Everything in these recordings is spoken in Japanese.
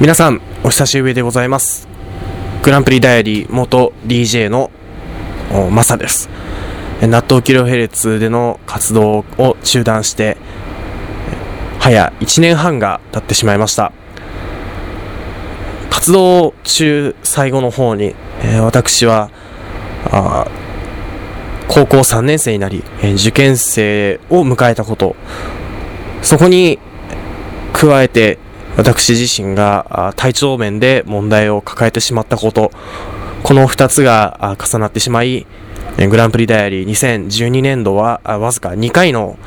皆さんお久しぶりでございます。グランプリダイアリー元 DJ のマサです。納豆キロヘルツでの活動を中断して早1年半が経ってしまいました。活動中最後の方に私は高校3年生になり受験生を迎えたこと、そこに加えて私自身が体調面で問題を抱えてしまったこと、この2つが重なってしまい、グランプリダイアリー2012年度はわずか2回の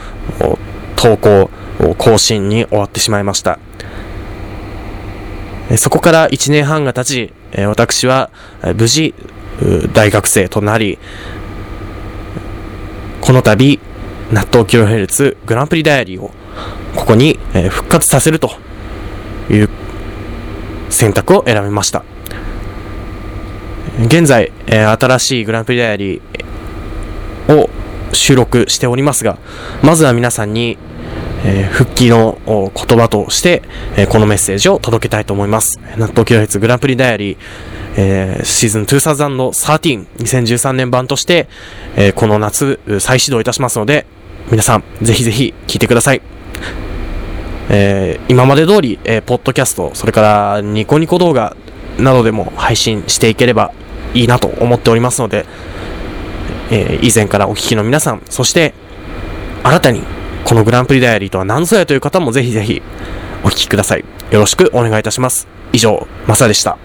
投稿更新に終わってしまいました。そこから1年半が経ち、私は無事大学生となり、この度納豆キロヘルツグランプリダイアリーをここに復活させるという選択を選びました。現在新しいグランプリダイアリーを収録しておりますが、まずは皆さんに復帰の言葉としてこのメッセージを届けたいと思います。納豆キロヘルツグランプリダイアリー、シーズン2013、2013年版としてこの夏再始動いたしますので、皆さんぜひぜひ聞いてください。今まで通りポッドキャスト、それからニコニコ動画などでも配信していければいいなと思っておりますので、以前からお聞きの皆さん、そして新たにこのグランプリダイアリーとは何ぞやという方もぜひぜひお聞きください。よろしくお願いいたします。以上、マサでした。